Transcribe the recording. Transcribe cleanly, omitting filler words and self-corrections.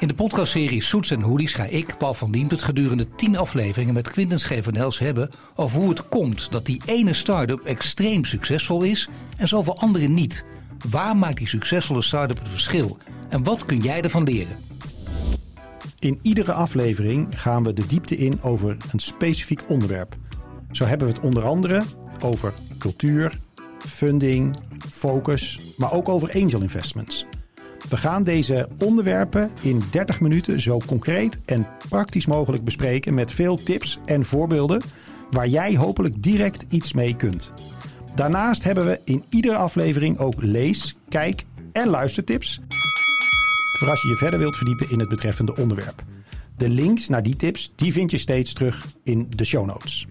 In de podcastserie Suits en Hoodies ga ik, Paul van Diem, het gedurende 10 afleveringen met Quintin Schevernels hebben over hoe het komt dat die ene start-up extreem succesvol is en zoveel anderen niet. Waar maakt die succesvolle start-up het verschil? En wat kun jij ervan leren? In iedere aflevering gaan we de diepte in over een specifiek onderwerp. Zo hebben we het onder andere over cultuur, funding, focus, maar ook over angel investments. We gaan deze onderwerpen in 30 minuten zo concreet en praktisch mogelijk bespreken met veel tips en voorbeelden waar jij hopelijk direct iets mee kunt. Daarnaast hebben we in iedere aflevering ook lees, kijk en luistertips voor als je je verder wilt verdiepen in het betreffende onderwerp. De links naar die tips die vind je steeds terug in de show notes.